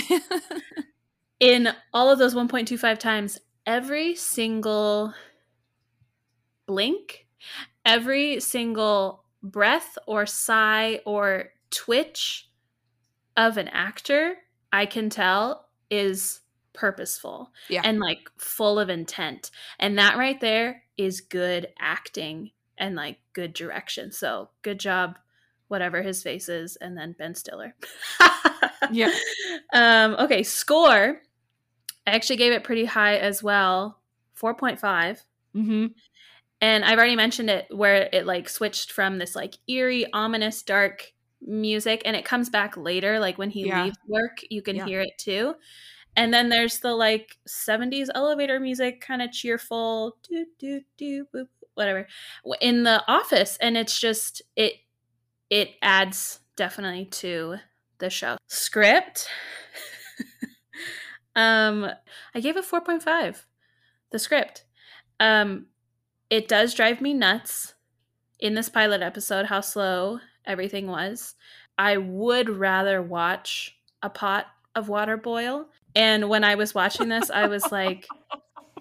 In all of those 1.25 times, every single blink, every single breath or sigh or twitch of an actor, I can tell is purposeful and like full of intent. And that right there is good acting and like good direction. So good job, whatever his face is, and then Ben Stiller. Yeah. Okay, score. I actually gave it pretty high as well, 4.5. And I've already mentioned it where it like switched from this like eerie, ominous, dark music. And it comes back later, like when he leaves work, you can hear it too. And then there's the like 70s elevator music, kind of cheerful, do, do, do, boop, whatever, in the office. And it's just, it adds definitely to the show. Script. I gave it 4.5, the script. It does drive me nuts in this pilot episode how slow everything was. I would rather watch a pot of water boil. And when I was watching this, I was like,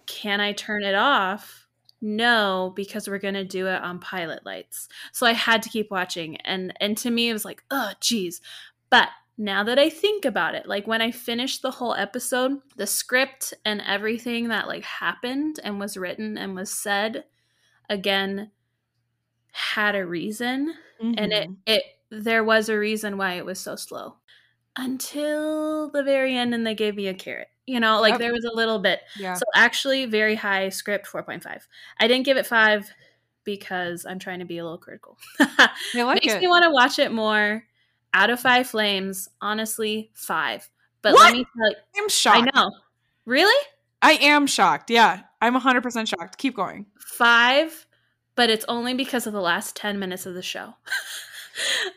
can I turn it off? No, because we're going to do it on Pilot Lights. So I had to keep watching. And to me, it was like, oh, geez. But now that I think about it, like when I finished the whole episode, the script and everything that like happened and was written and was said, again, had a reason. And there was a reason why it was so slow. until the very end, and they gave me a carrot. You know, like there was a little bit. Yeah. So actually very high script, 4.5. I didn't give it 5 because I'm trying to be a little critical. Makes me want to watch it more. Out of 5 flames, honestly, 5. But let me tell you. I'm shocked. I know. Really? I am shocked. Yeah. I'm 100% shocked. Keep going. 5, but it's only because of the last 10 minutes of the show.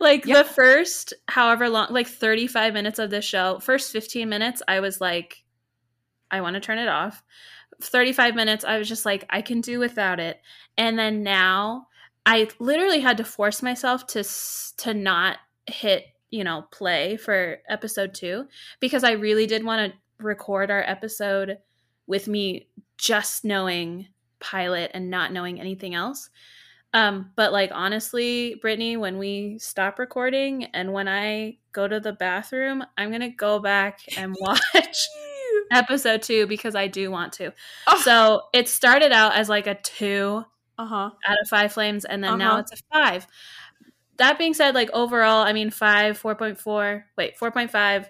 The first however long, like 35 minutes of this show, first 15 minutes, I was like, I want to turn it off. 35 minutes, I was just like, I can do without it. And then now I literally had to force myself to not hit, play for episode 2, because I really did want to record our episode with me just knowing Pilot and not knowing anything else. But honestly, Brittany, when we stop recording and when I go to the bathroom, I'm going to go back and watch episode 2 because I do want to. Oh. So it started out as like a 2 out of 5 flames. And then now it's a 5. That being said, overall, 4.5.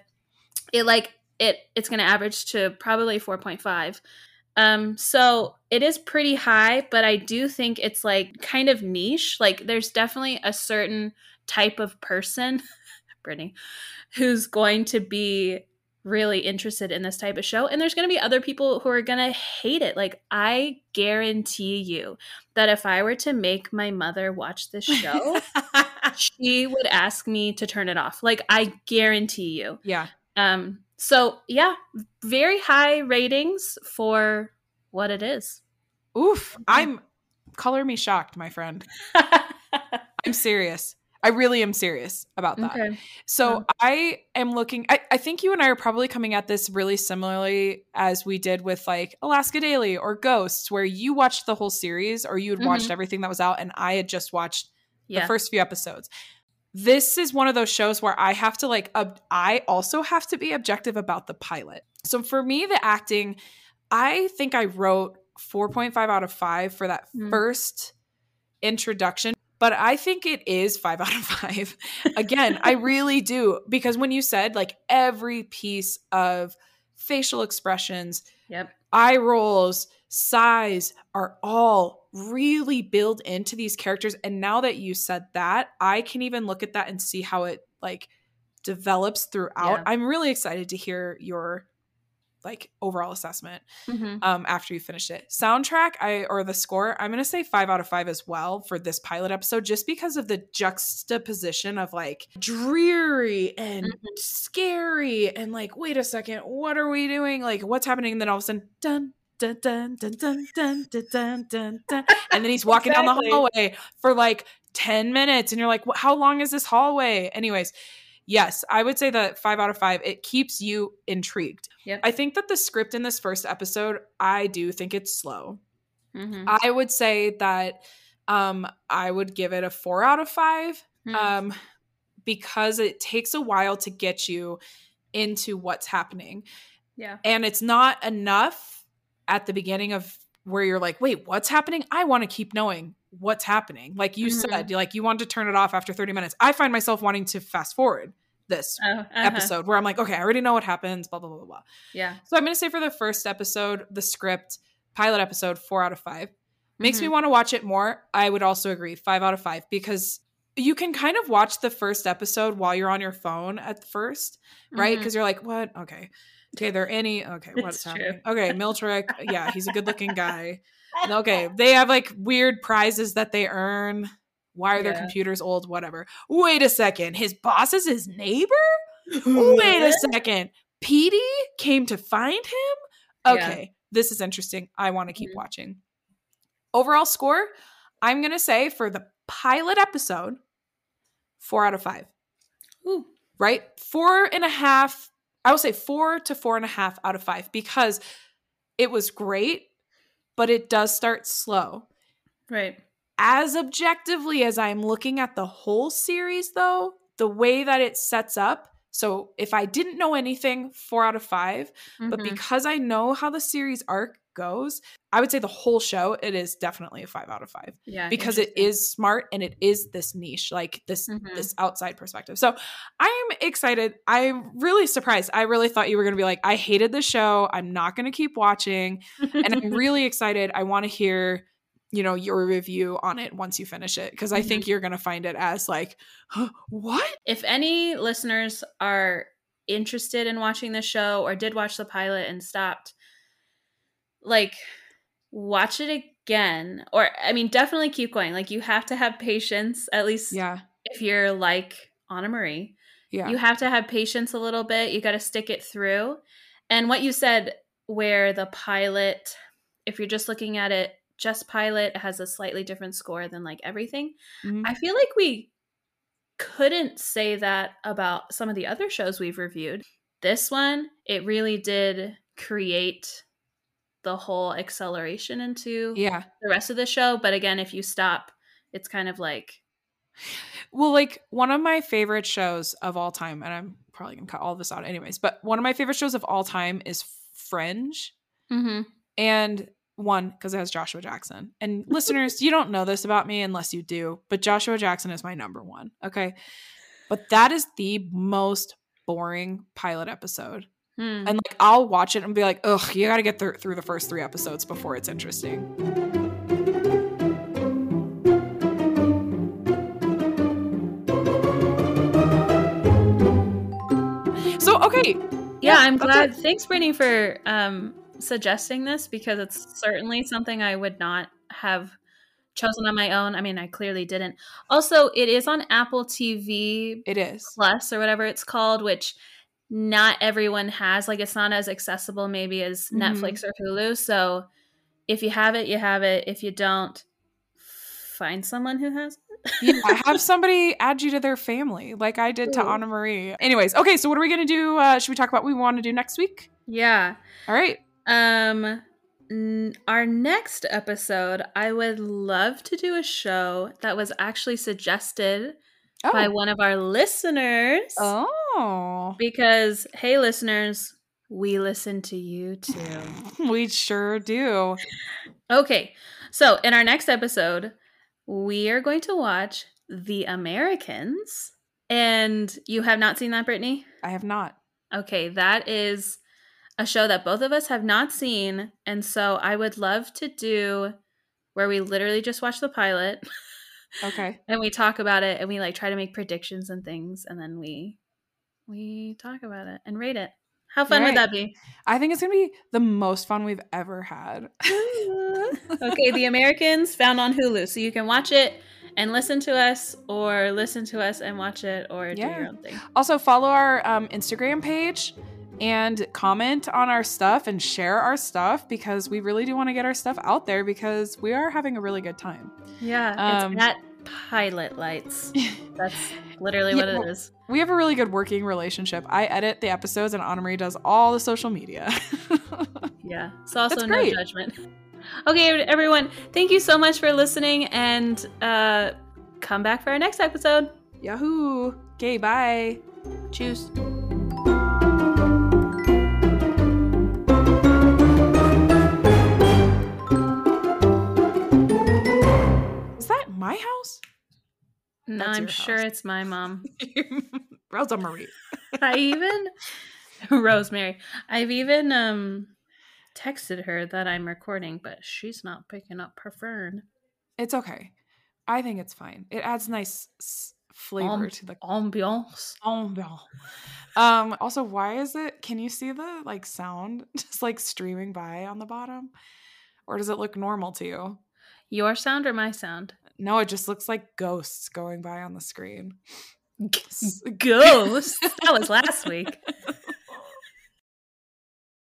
It's going to average to probably 4.5. So it is pretty high, but I do think it's kind of niche. There's definitely a certain type of person, Brittany, who's going to be really interested in this type of show. And there's going to be other people who are going to hate it. I guarantee you that if I were to make my mother watch this show, she would ask me to turn it off. I guarantee you. Yeah. So, yeah, very high ratings for what it is. Oof. Color me shocked, my friend. I'm serious. I really am serious about that. Okay. So I think you and I are probably coming at this really similarly as we did with Alaska Daily or Ghosts, where you watched the whole series or you had watched everything that was out and I had just watched the first few episodes. This is one of those shows where I have to I also have to be objective about the pilot. So for me, the acting, I think I wrote 4.5 out of 5 for that first introduction, but I think it is 5 out of 5. Again, I really do. Because when you said every piece of facial expressions, eye rolls, sighs are all really build into these characters. And now that you said that, I can even look at that and see how it develops throughout. Yeah. I'm really excited to hear your overall assessment after you finish it. Soundtrack or the score, I'm going to say 5 out of 5 as well for this pilot episode, just because of the juxtaposition of dreary and scary and wait a second, what are we doing? What's happening? And then all of a sudden, dun, dun, dun, dun, dun, dun, dun, dun, dun. And then he's walking down the hallway for 10 minutes. And you're how long is this hallway? Anyways, yes, I would say that 5 out of 5, it keeps you intrigued. Yep. I think that the script in this first episode, I do think it's slow. Mm-hmm. I would say that I would give it a 4 out of 5 because it takes a while to get you into what's happening. Yeah. And it's not enough at the beginning of where you're wait, what's happening? I want to keep knowing what's happening. Like you said, you wanted to turn it off after 30 minutes. I find myself wanting to fast forward this episode where I'm okay, I already know what happens, blah, blah, blah, blah. Yeah. So I'm going to say for the first episode, the script, pilot episode, 4 out of 5. Makes me want to watch it more. I would also agree, 5 out of 5, because you can kind of watch the first episode while you're on your phone at first, right? Because you're what? Okay, they're any... Okay, what's happening? Okay, Miltrick. Yeah, he's a good-looking guy. And okay, they have, weird prizes that they earn. Why are their computers old? Whatever. Wait a second. His boss is his neighbor? Wait a second. Petey came to find him? Okay, this is interesting. I want to keep watching. Overall score, I'm going to say for the pilot episode, 4 out of 5. Ooh. Right? 4.5... I would say 4 to 4.5 out of 5 because it was great, but it does start slow. Right. As objectively as I'm looking at the whole series, though, the way that it sets up So if I didn't know anything, 4 out of 5. Mm-hmm. But because I know how the series arc goes, I would say the whole show, it is definitely a 5 out of 5. Yeah, because it is smart and it is this niche, like this mm-hmm. this outside perspective. So I am excited. I'm really surprised. I really thought you were going to be like, I hated the show, I'm not going to keep watching. And I'm really excited. I want to hear, you know, your review on it once you finish it, because I mm-hmm. think you're going to find it as like, huh, what? If any listeners are interested in watching this show or did watch the pilot and stopped, like, watch it again. Or, I mean, definitely keep going. Like, you have to have patience, at least if you're like Anna Marie. Yeah. You have to have patience a little bit. You got to stick it through. And what you said, where the pilot, if you're just looking at it, just pilot, has a slightly different score than like everything. Mm-hmm. I feel like we couldn't say that about some of the other shows we've reviewed. This one, it really did create the whole acceleration into the rest of the show. But again, if you stop, it's kind of like... Well, like, one of my favorite shows of all time, and I'm probably going to cut all this out anyways, but one of my favorite shows of all time is Fringe. Mm-hmm. And... one, because it has Joshua Jackson. And listeners, you don't know this about me unless you do, but Joshua Jackson is my number one. Okay. But that is the most boring pilot episode. Hmm. And like, I'll watch it and be like, ugh, you got to get through the first 3 episodes before it's interesting. So, okay. Yeah, I'm glad. Thanks, Brittany, for... suggesting this, because it's certainly something I would not have chosen on my own. I mean, I clearly didn't. Also, it is on Apple TV. It is. Plus or whatever it's called, which not everyone has. Like, it's not as accessible maybe as mm-hmm. Netflix or Hulu. So if you have it, you have it. If you don't, find someone who has it. Yeah, have somebody add you to their family, like I did to Anna Marie. Anyways, okay, so what are we going to do? Should we talk about what we want to do next week? Yeah. All right. Our next episode, I would love to do a show that was actually suggested by one of our listeners. Oh. Because, hey, listeners, we listen to you too. We sure do. Okay. So in our next episode, we are going to watch The Americans. And you have not seen that, Brittany? I have not. Okay. That is... a show that both of us have not seen, and so I would love to do where we literally just watch the pilot. Okay. And we talk about it, and we like try to make predictions and things, and then we talk about it and rate it. How fun would that be? I think it's going to be the most fun we've ever had. Okay, The Americans, found on Hulu, so you can watch it and listen to us, or listen to us and watch it, or do your own thing. Also, follow our Instagram page. And comment on our stuff and share our stuff, because we really do want to get our stuff out there, because we are having a really good time. Yeah, it's at Pilot Lights. That's literally what it is. We have a really good working relationship. I edit the episodes and Anna Marie does all the social media. Yeah, it's also no judgment. Okay, everyone, thank you so much for listening, and come back for our next episode. Yahoo! Okay, bye. Cheers. My house? No, I'm sure it's my mom. Rosemary. I've even texted her that I'm recording, but she's not picking up her phone. It's okay. I think it's fine. It adds nice flavor to the ambiance. Also, why is it? Can you see the like sound just like streaming by on the bottom, or does it look normal to you? Your sound or my sound? No, it just looks like ghosts going by on the screen. Ghosts? That was last week.